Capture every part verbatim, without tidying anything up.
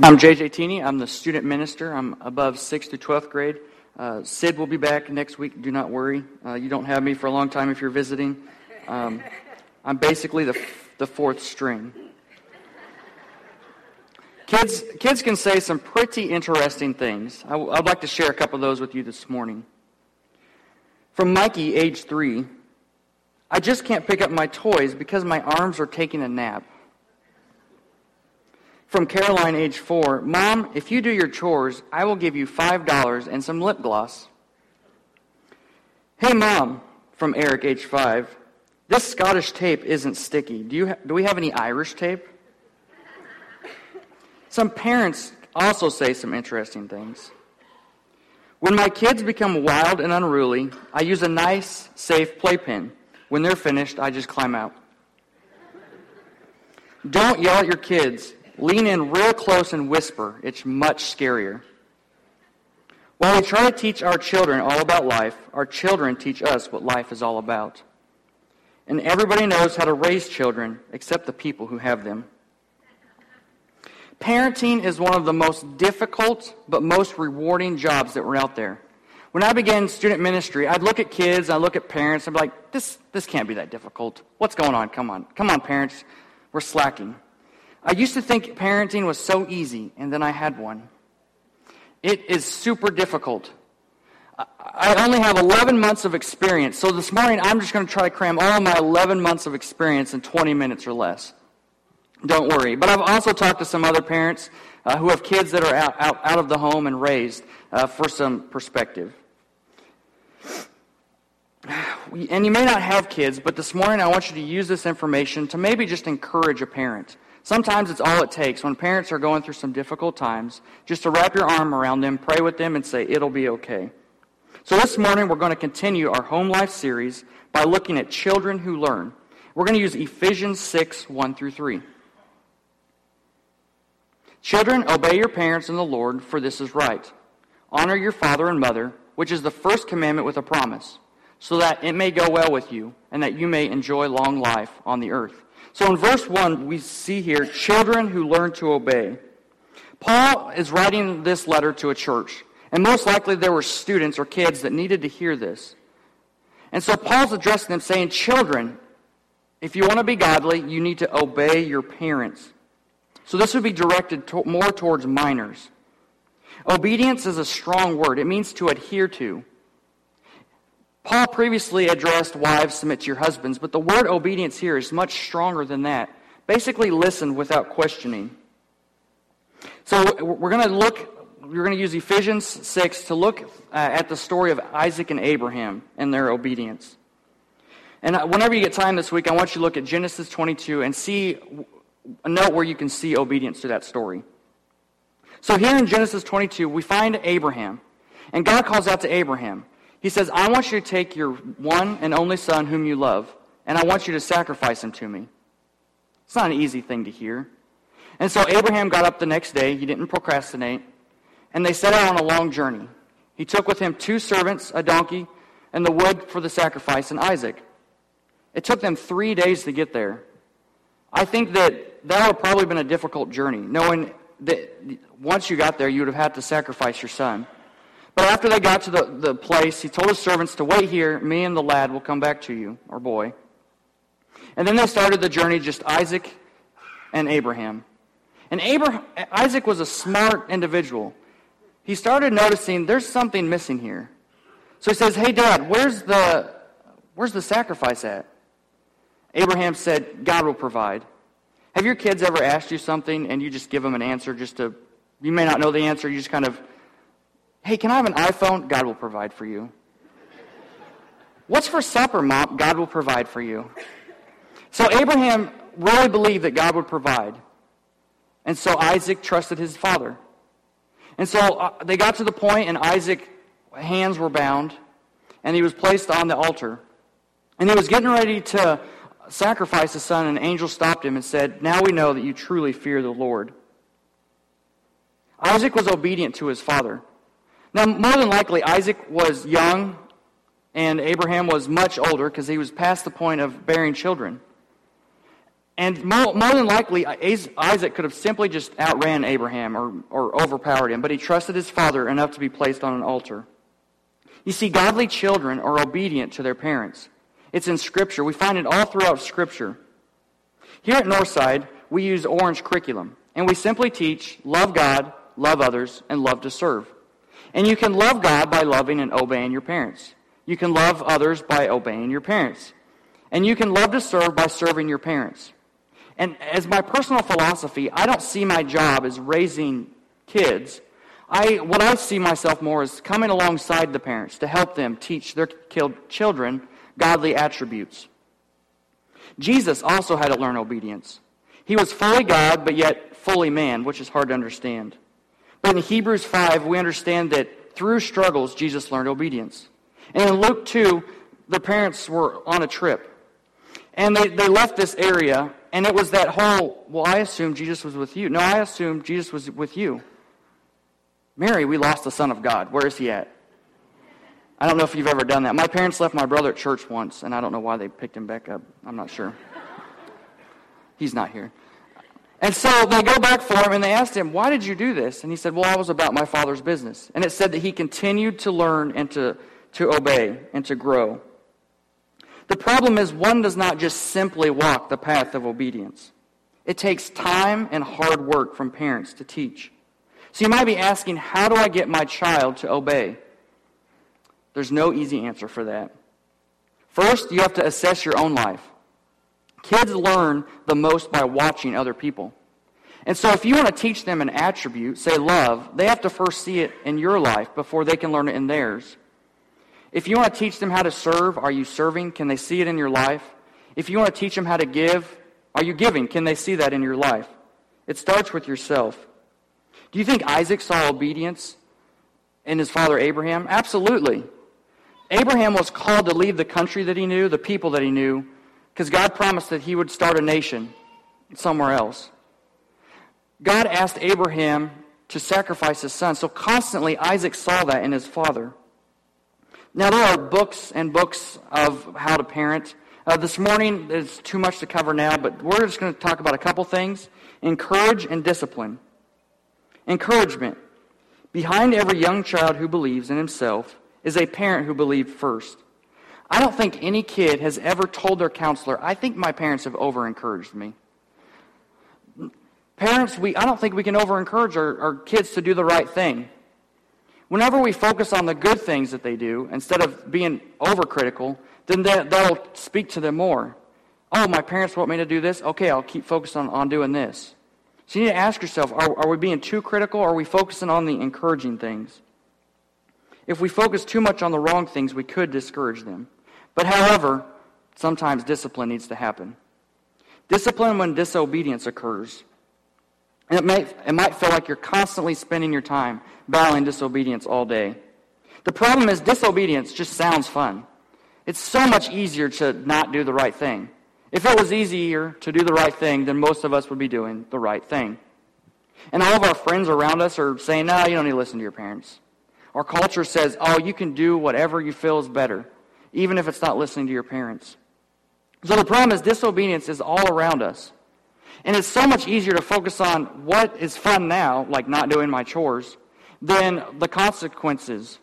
I'm J J Teeney. I'm the student minister. I'm above sixth through twelfth grade. Uh, Sid will be back next week. Do not worry. Uh, you don't have me for a long time if you're visiting. Um, I'm basically the the fourth string. Kids, kids can say some pretty interesting things. I w- I'd like to share a couple of those with you this morning. From Mikey, age three, I just can't pick up my toys because my arms are taking a nap. From Caroline, age four, Mom, if you do your chores, I will give you five dollars and some lip gloss. Hey, Mom, from Eric, age five, this Scottish tape isn't sticky. Do you ha- do we have any Irish tape? Some parents also say some interesting things. When my kids become wild and unruly, I use a nice, safe playpen. When they're finished, I just climb out. Don't yell at your kids. Lean in real close and whisper. It's much scarier. While we try to teach our children all about life, our children teach us what life is all about. And everybody knows how to raise children except the people who have them. Parenting is one of the most difficult but most rewarding jobs that were out there. When I began student ministry, I'd look at kids, I'd look at parents, and I'd be like, this, this can't be that difficult. What's going on? Come on. Come on, parents. We're slacking. I used to think parenting was so easy, and then I had one. It is super difficult. I only have eleven months of experience, so this morning I'm just going to try to cram all my eleven months of experience in twenty minutes or less. Don't worry. But I've also talked to some other parents uh, who have kids that are out, out, out of the home and raised uh, for some perspective. And you may not have kids, but this morning I want you to use this information to maybe just encourage a parent. Sometimes it's all it takes. When parents are going through some difficult times, just to wrap your arm around them, pray with them, and say, it'll be okay. So this morning we're going to continue our Home Life series by looking at children who learn. We're going to use Ephesians six, one through three. Children, obey your parents in the Lord, for this is right. Honor your father and mother, which is the first commandment with a promise, so that it may go well with you, and that you may enjoy long life on the earth. So in verse one, we see here, children who learn to obey. Paul is writing this letter to a church, and most likely there were students or kids that needed to hear this. And so Paul's addressing them saying, children, if you want to be godly, you need to obey your parents. So this would be directed to, more towards minors. Obedience is a strong word. It means to adhere to. Paul previously addressed wives, submit to your husbands, but the word obedience here is much stronger than that. Basically, listen without questioning. So we're going to look, we're going to use Ephesians six to look at the story of Isaac and Abraham and their obedience. And whenever you get time this week, I want you to look at Genesis twenty-two and see a note where you can see obedience to that story. So here in Genesis twenty-two, we find Abraham. And God calls out to Abraham. He says, I want you to take your one and only son whom you love, and I want you to sacrifice him to me. It's not an easy thing to hear. And so Abraham got up the next day. He didn't procrastinate. And they set out on a long journey. He took with him two servants, a donkey, and the wood for the sacrifice, and Isaac. It took them three days to get there. I think that that would have probably been a difficult journey, knowing that once you got there, you would have had to sacrifice your son. But after they got to the, the place, he told his servants to wait here. Me and the lad will come back to you, or boy. And then they started the journey, just Isaac and Abraham. And Abraham, Isaac was a smart individual. He started noticing there's something missing here. So he says, hey, Dad, where's the where's the sacrifice at? Abraham said, God will provide. Have your kids ever asked you something and you just give them an answer just to, you may not know the answer, you just kind of, hey, can I have an iPhone? God will provide for you. What's for supper, Mom? God will provide for you. So Abraham really believed that God would provide. And so Isaac trusted his father. And so they got to the point and Isaac's hands were bound and he was placed on the altar. And he was getting ready to sacrifice his son, and an angel stopped him and said, now we know that you truly fear the Lord. Isaac was obedient to his father. Now, more than likely, Isaac was young, and Abraham was much older because he was past the point of bearing children. And more, more than likely, Isaac could have simply just outran Abraham or, or overpowered him, but he trusted his father enough to be placed on an altar. You see, godly children are obedient to their parents. It's in Scripture. We find it all throughout Scripture. Here at Northside, we use Orange curriculum, and we simply teach love God, love others, and love to serve. And you can love God by loving and obeying your parents. You can love others by obeying your parents. And you can love to serve by serving your parents. And as my personal philosophy, I don't see my job as raising kids. I, what I see myself more is coming alongside the parents to help them teach their children godly attributes. Jesus also had to learn obedience. He was fully God, but yet fully man, which is hard to understand. But in Hebrews five, we understand that through struggles, Jesus learned obedience. And in Luke two, the parents were on a trip. And they, they left this area, and it was that whole, well, I assumed Jesus was with you. No, I assumed Jesus was with you. Mary, we lost the Son of God. Where is he at? I don't know if you've ever done that. My parents left my brother at church once, and I don't know why they picked him back up. I'm not sure. He's not here. And so they go back for him, and they asked him, why did you do this? And he said, well, I was about my Father's business. And it said that he continued to learn and to, to obey and to grow. The problem is one does not just simply walk the path of obedience. It takes time and hard work from parents to teach. So you might be asking, how do I get my child to obey? There's no easy answer for that. First, you have to assess your own life. Kids learn the most by watching other people. And so if you want to teach them an attribute, say love, they have to first see it in your life before they can learn it in theirs. If you want to teach them how to serve, are you serving? Can they see it in your life? If you want to teach them how to give, are you giving? Can they see that in your life? It starts with yourself. Do you think Isaac saw obedience in his father Abraham? Absolutely. Abraham was called to leave the country that he knew, the people that he knew, because God promised that he would start a nation somewhere else. God asked Abraham to sacrifice his son, so constantly Isaac saw that in his father. Now, there are books and books of how to parent. Uh, this morning, there's too much to cover now, but we're just going to talk about a couple things. Encourage and discipline. Encouragement. Behind every young child who believes in himself is a parent who believed first. I don't think any kid has ever told their counselor, I think my parents have over-encouraged me. Parents, we I don't think we can over-encourage our, our kids to do the right thing. Whenever we focus on the good things that they do, instead of being overcritical, then that, that'll speak to them more. Oh, my parents want me to do this? Okay, I'll keep focused on, on doing this. So you need to ask yourself, are, are we being too critical, or are we focusing on the encouraging things? If we focus too much on the wrong things, we could discourage them. But however, sometimes discipline needs to happen. Discipline when disobedience occurs. And it might, it might feel like you're constantly spending your time battling disobedience all day. The problem is disobedience just sounds fun. It's so much easier to not do the right thing. If it was easier to do the right thing, then most of us would be doing the right thing. And all of our friends around us are saying, no, you don't need to listen to your parents. Our culture says, oh, you can do whatever you feel is better, even if it's not listening to your parents. So the problem is disobedience is all around us. And it's so much easier to focus on what is fun now, like not doing my chores, than the consequences.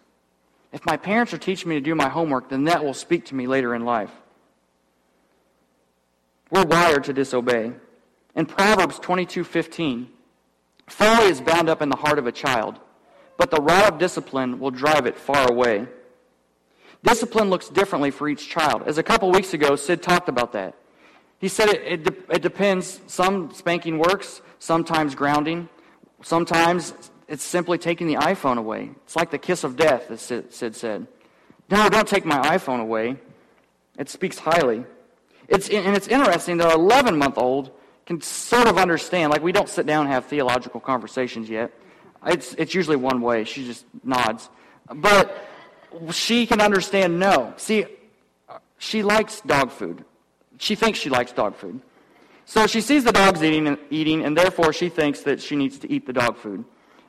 If my parents are teaching me to do my homework, then that will speak to me later in life. We're wired to disobey. In Proverbs twenty-two fifteen, folly is bound up in the heart of a child, but the rod of discipline will drive it far away. Discipline looks differently for each child. As a couple weeks ago, Sid talked about that. He said it, it, de- it depends. Some spanking works, sometimes grounding. Sometimes it's simply taking the iPhone away. It's like the kiss of death, as Sid, Sid said. No, don't take my iPhone away. It speaks highly. It's And it's interesting that an eleven-month-old can sort of understand. Like, we don't sit down and have theological conversations yet. It's it's usually one way. She just nods. But she can understand no. See, she likes dog food. She thinks she likes dog food. So she sees the dogs eating, and, eating, and therefore she thinks that she needs to eat the dog food.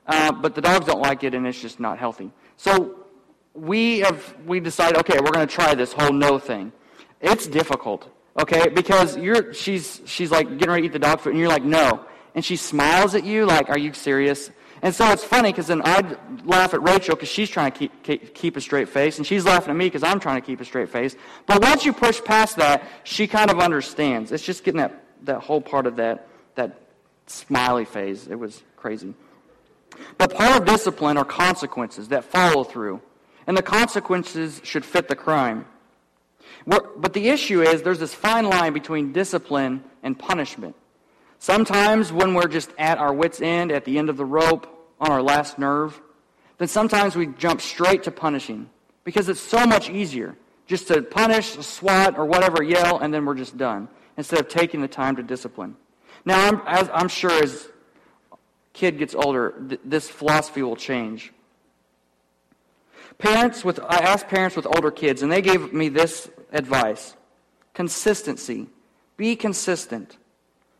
Uh, but the dogs don't like it, and it's just not healthy. So we have we decide, okay, we're going to try this whole no thing. It's difficult. okay? Because you're she's she's like getting ready to eat the dog food, and you're like, no. And she smiles at you like, are you serious? And so it's funny because then I'd laugh at Rachel because she's trying to keep, keep keep a straight face, and she's laughing at me because I'm trying to keep a straight face. But once you push past that, she kind of understands. It's just getting that, that whole part of that that smiley phase. It was crazy. But part of discipline are consequences that follow through, and the consequences should fit the crime. We're, but the issue is there's this fine line between discipline and punishment. Sometimes when we're just at our wits' end, at the end of the rope, on our last nerve, then sometimes we jump straight to punishing because it's so much easier just to punish, swat, or whatever, yell, and then we're just done instead of taking the time to discipline. Now, I'm, as I'm sure as kid gets older, th- this philosophy will change. Parents with I asked parents with older kids, and they gave me this advice. Consistency. Be consistent.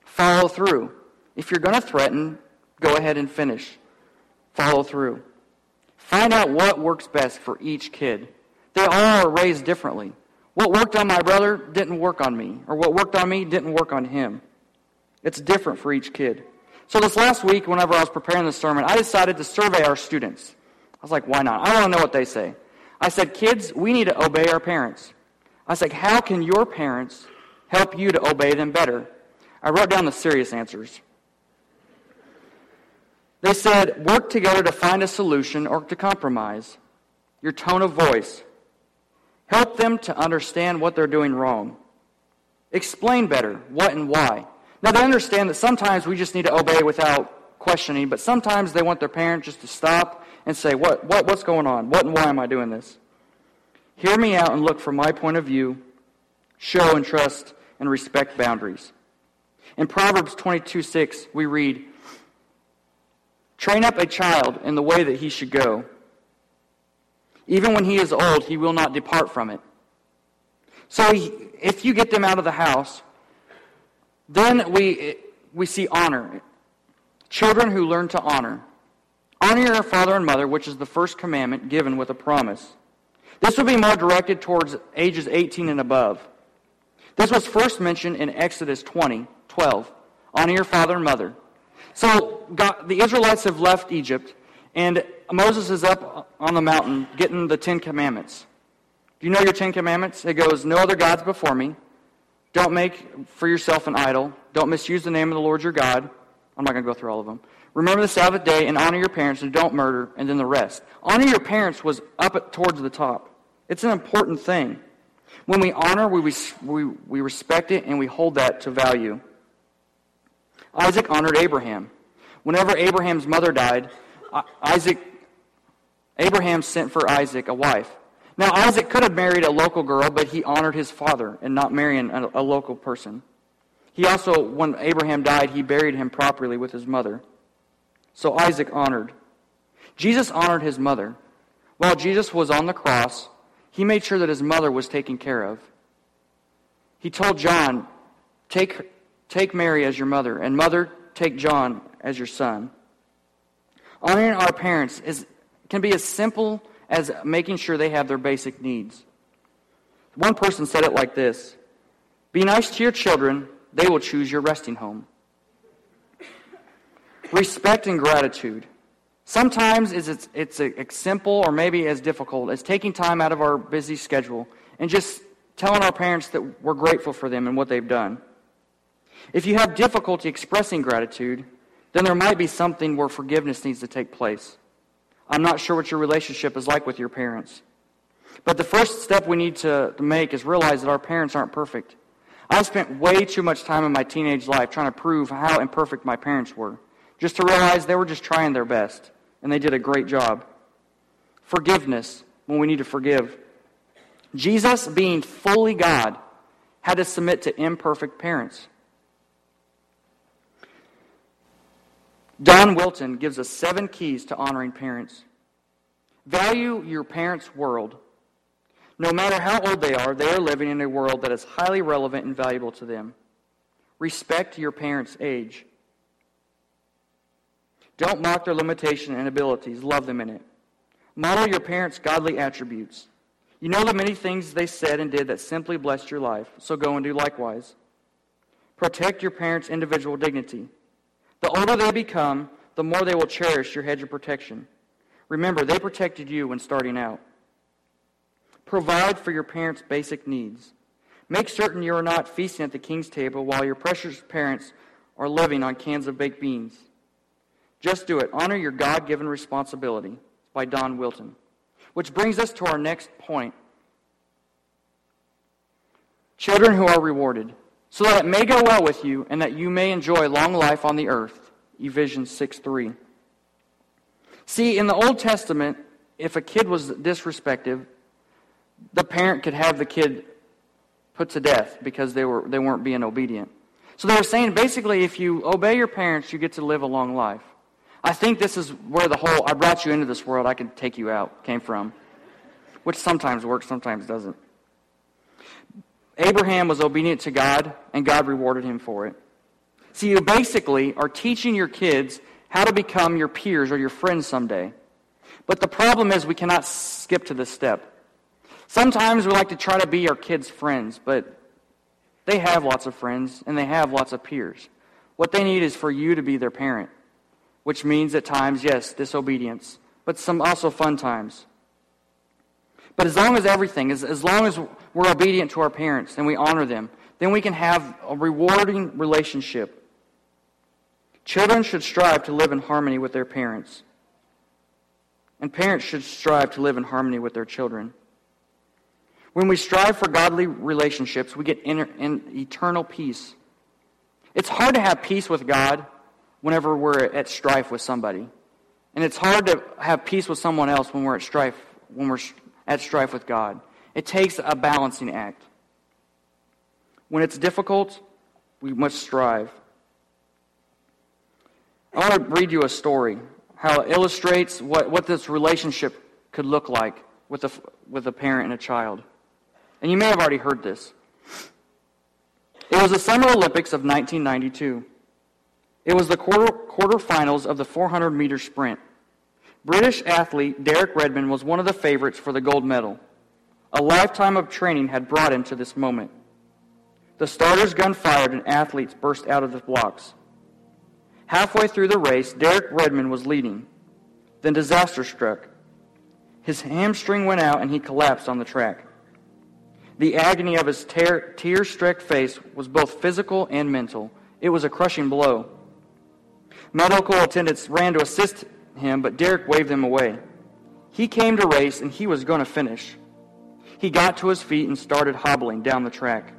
Follow through. If you're going to threaten, go ahead and finish. Follow through. Find out what works best for each kid. They all are raised differently. What worked on my brother didn't work on me, or what worked on me didn't work on him. It's different for each kid. So this last week, whenever I was preparing the sermon, I decided to survey our students. I was like, why not? I want to know what they say. I said, kids, we need to obey our parents. I said, how can your parents help you to obey them better? I wrote down the serious answers. They said, work together to find a solution or to compromise. Your tone of voice. Help them to understand what they're doing wrong. Explain better what and why. Now, they understand that sometimes we just need to obey without questioning, but sometimes they want their parents just to stop and say, what, what, what's going on? What and why am I doing this? Hear me out and look from my point of view. Show and trust and respect boundaries. In Proverbs twenty-two six, we read, train up a child in the way that he should go. Even when he is old, he will not depart from it. So he, if you get them out of the house, then we we see honor. Children who learn to honor. Honor your father and mother, which is the first commandment given with a promise. This would be more directed towards ages eighteen and above. This was first mentioned in Exodus twenty twelve. Honor your father and mother. So God, the Israelites have left Egypt, and Moses is up on the mountain getting the Ten Commandments. Do you know your Ten Commandments? It goes, no other gods before me. Don't make for yourself an idol. Don't misuse the name of the Lord your God. I'm not going to go through all of them. Remember the Sabbath day and honor your parents and don't murder, and then the rest. Honor your parents was up towards the top. It's an important thing. When we honor, we, we, we respect it, and we hold that to value. Isaac honored Abraham. Whenever Abraham's mother died, Isaac, Abraham sent for Isaac a wife. Now, Isaac could have married a local girl, but he honored his father and not marrying a, a local person. He also, when Abraham died, he buried him properly with his mother. So Isaac honored. Jesus honored his mother. While Jesus was on the cross, he made sure that his mother was taken care of. He told John, take, take Mary as your mother, and mother, take John as your son. Honoring our parents is can be as simple as making sure they have their basic needs. One person said it like this, be nice to your children, they will choose your resting home. Respect and gratitude. Sometimes it's, it's as simple or maybe as difficult as taking time out of our busy schedule and just telling our parents that we're grateful for them and what they've done. If you have difficulty expressing gratitude, then there might be something where forgiveness needs to take place. I'm not sure what your relationship is like with your parents. But the first step we need to make is realize that our parents aren't perfect. I spent way too much time in my teenage life trying to prove how imperfect my parents were, just to realize they were just trying their best, and they did a great job. Forgiveness, when we need to forgive. Jesus, being fully God, had to submit to imperfect parents. Don Wilton gives us seven keys to honoring parents. Value your parents' world. No matter how old they are, they are living in a world that is highly relevant and valuable to them. Respect your parents' age. Don't mock their limitations and abilities. Love them in it. Model your parents' godly attributes. You know the many things they said and did that simply blessed your life, so go and do likewise. Protect your parents' individual dignity. The older they become, the more they will cherish your hedge of protection. Remember, they protected you when starting out. Provide for your parents' basic needs. Make certain you are not feasting at the king's table while your precious parents are living on cans of baked beans. Just do it. Honor your God-given responsibility. It's by Don Wilton. Which brings us to our next point. Children who are rewarded, so that it may go well with you and that you may enjoy long life on the earth. Ephesians six three. See, in the Old Testament, if a kid was disrespected, the parent could have the kid put to death because they were they weren't being obedient. So they were saying basically, if you obey your parents, you get to live a long life. I think this is where the whole "I brought you into this world, I can take you out" came from, which sometimes works, sometimes doesn't. Abraham was obedient to God, and God rewarded him for it. So you basically are teaching your kids how to become your peers or your friends someday. But the problem is we cannot skip to this step. Sometimes we like to try to be our kids' friends, but they have lots of friends, and they have lots of peers. What they need is for you to be their parent, which means at times, yes, disobedience, but some also fun times. But as long as everything, as, as long as we're obedient to our parents and we honor them, then we can have a rewarding relationship. Children should strive to live in harmony with their parents. And parents should strive to live in harmony with their children. When we strive for godly relationships, we get inner, in eternal peace. It's hard to have peace with God whenever we're at strife with somebody. And it's hard to have peace with someone else when we're at strife, when we're at strife with God. It takes a balancing act. When it's difficult, we must strive. I want to read you a story, how it illustrates what, what this relationship could look like with a, with a parent and a child. And you may have already heard this. It was the Summer Olympics of nineteen ninety-two. It was the quarter, quarterfinals of the four hundred meter sprint. British athlete Derek Redmond was one of the favorites for the gold medal. A lifetime of training had brought him to this moment. The starter's gun fired and athletes burst out of the blocks. Halfway through the race, Derek Redmond was leading. Then disaster struck. His hamstring went out and he collapsed on the track. The agony of his tear, tear-streaked face was both physical and mental. It was a crushing blow. Medical attendants ran to assist him, but Derek waved them away. He came to race, and he was going to finish. He got to his feet and started hobbling down the track.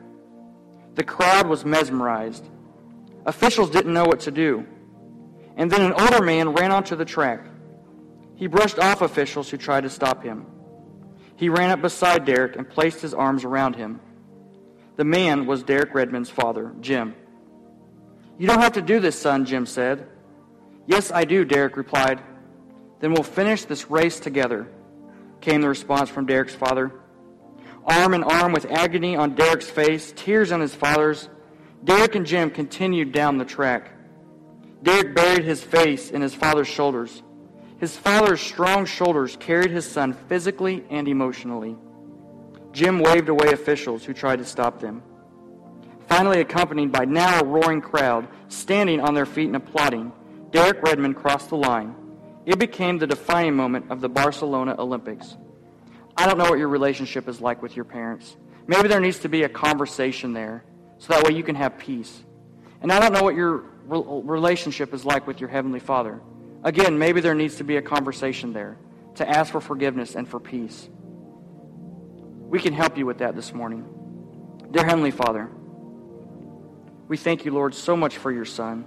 The crowd was mesmerized. Officials didn't know what to do. And then an older man ran onto the track. He brushed off officials who tried to stop him. He ran up beside Derek and placed his arms around him. The man was Derek Redmond's father, Jim. "You don't have to do this, son," Jim said. "Yes, I do," Derek replied. "Then we'll finish this race together," came the response from Derek's father. Arm in arm with agony on Derek's face, tears on his father's, Derek and Jim continued down the track. Derek buried his face in his father's shoulders. His father's strong shoulders carried his son physically and emotionally. Jim waved away officials who tried to stop them. Finally accompanied by now a roaring crowd, standing on their feet and applauding, Derek Redmond crossed the line. It became the defining moment of the Barcelona Olympics. I don't know what your relationship is like with your parents. Maybe there needs to be a conversation there, so that way you can have peace. And I don't know what your relationship is like with your Heavenly Father. Again, maybe there needs to be a conversation there to ask for forgiveness and for peace. We can help you with that this morning. Dear Heavenly Father, we thank you, Lord, so much for your Son,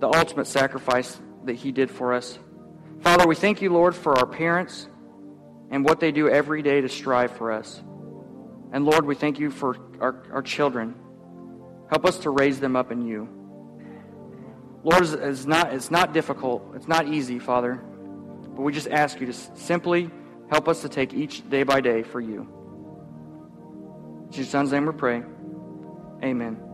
the ultimate sacrifice that he did for us. Father, we thank you, Lord, for our parents and what they do every day to strive for us. And Lord, we thank you for our, our children. Help us to raise them up in you. Lord, it's not, it's not difficult. It's not easy, Father. But we just ask you to simply help us to take each day by day for you. In your Son's name we pray. Amen.